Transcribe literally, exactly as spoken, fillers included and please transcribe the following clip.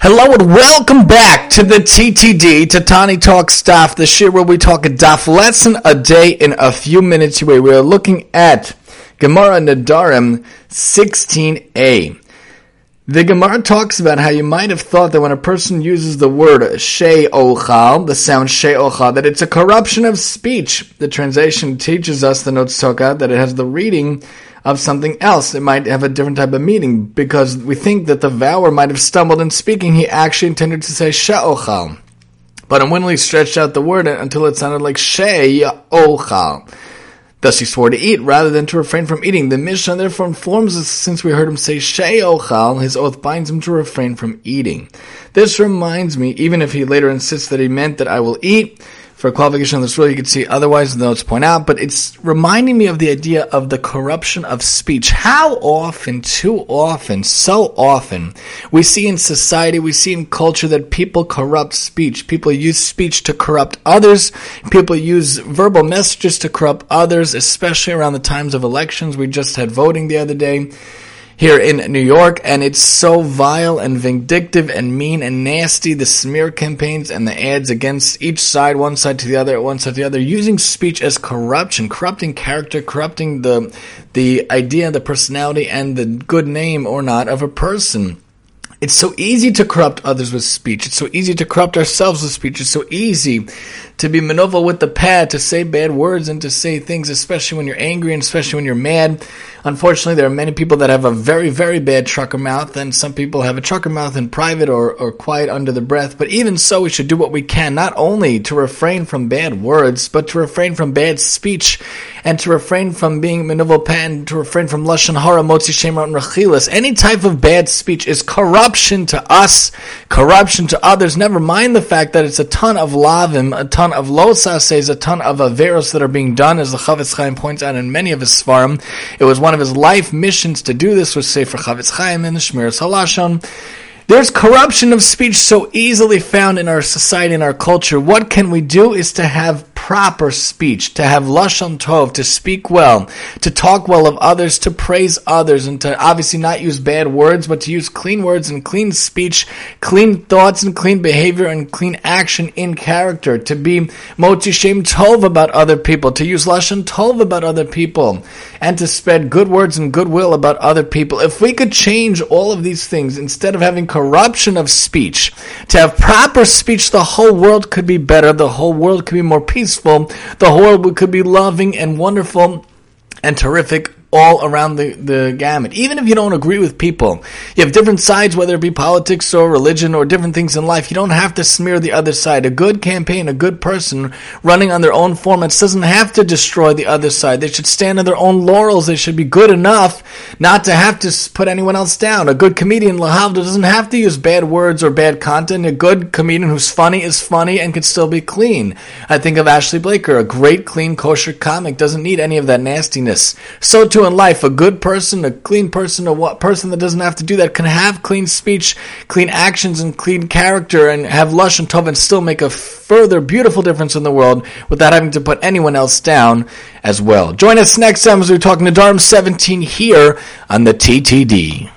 Hello and welcome back to the T T D, Tatani Talk Staff, the shit where we talk a daf lesson a day in a few minutes. Where we are looking at Gemara Nadarim sixteen a. The Gemara talks about how you might have thought that when a person uses the word she'ochal, the sound she'ochal, that it's a corruption of speech. The translation teaches us, the notes talk out, that it has the reading of something else. It might have a different type of meaning because we think that the vower might have stumbled in speaking. He actually intended to say she'ochal, but unwittingly stretched out the word until it sounded like she'ochal. Thus he swore to eat rather than to refrain from eating. The Mishnah therefore informs us, since we heard him say she'ochal, his oath binds him to refrain from eating. This reminds me, even if he later insists that he meant that I will eat, for qualification of this rule, you can see otherwise the notes point out, but it's reminding me of the idea of the corruption of speech. How often, too often, so often, we see in society, we see in culture that people corrupt speech. People use speech to corrupt others. People use verbal messages to corrupt others, especially around the times of elections. We just had voting the other day here in New York, and it's so vile and vindictive and mean and nasty, the smear campaigns and the ads against each side, one side to the other, one side to the other, using speech as corruption, corrupting character, corrupting the the idea, the personality, and the good name or not of a person. It's so easy to corrupt others with speech. It's so easy to corrupt ourselves with speech. It's so easy to be maneuver with the pad, to say bad words and to say things, especially when you're angry and especially when you're mad. Unfortunately, there are many people that have a very, very bad trucker mouth, and some people have a trucker mouth in private or, or quiet under the breath. But even so, we should do what we can, not only to refrain from bad words, but to refrain from bad speech and to refrain from being maneuver pan, to refrain from lashon hara, motzi shemra, and rechilas. Any type of bad speech is corrupt. Corruption to us, corruption to others, never mind the fact that it's a ton of lavim, a ton of lo sases, a ton of averos that are being done, as the Chavitz Chaim points out in many of his svarim. It was one of his life missions to do this with Sefer Chavitz Chaim and the Shmiras Halashon. There's corruption of speech so easily found in our society, in our culture. What can we do is to have proper speech, to have lashon tov, to speak well, to talk well of others, to praise others, and to obviously not use bad words, but to use clean words and clean speech, clean thoughts and clean behavior and clean action in character, to be motzi shem tov about other people, to use lashon tov about other people, and to spread good words and goodwill about other people. If we could change all of these things, instead of having corruption of speech, to have proper speech, the whole world could be better, the whole world could be more peaceful, the whole world could be loving and wonderful and terrific all around the, the gamut. Even if you don't agree with people, you have different sides, whether it be politics or religion or different things in life, you don't have to smear the other side. A good campaign, a good person running on their own formats doesn't have to destroy the other side. They should stand on their own laurels. They should be good enough not to have to put anyone else down. A good comedian, lahavdil, doesn't have to use bad words or bad content. A good comedian who's funny is funny and can still be clean. I think of Ashley Blaker, a great, clean, kosher comic, doesn't need any of that nastiness. So too in life, a good person, a clean person, a person that doesn't have to do that can have clean speech, clean actions, and clean character, and have lush and tov, and still make a further beautiful difference in the world without having to put anyone else down as well. Join us next time as we talk Nadarim seventeen here on the T T D.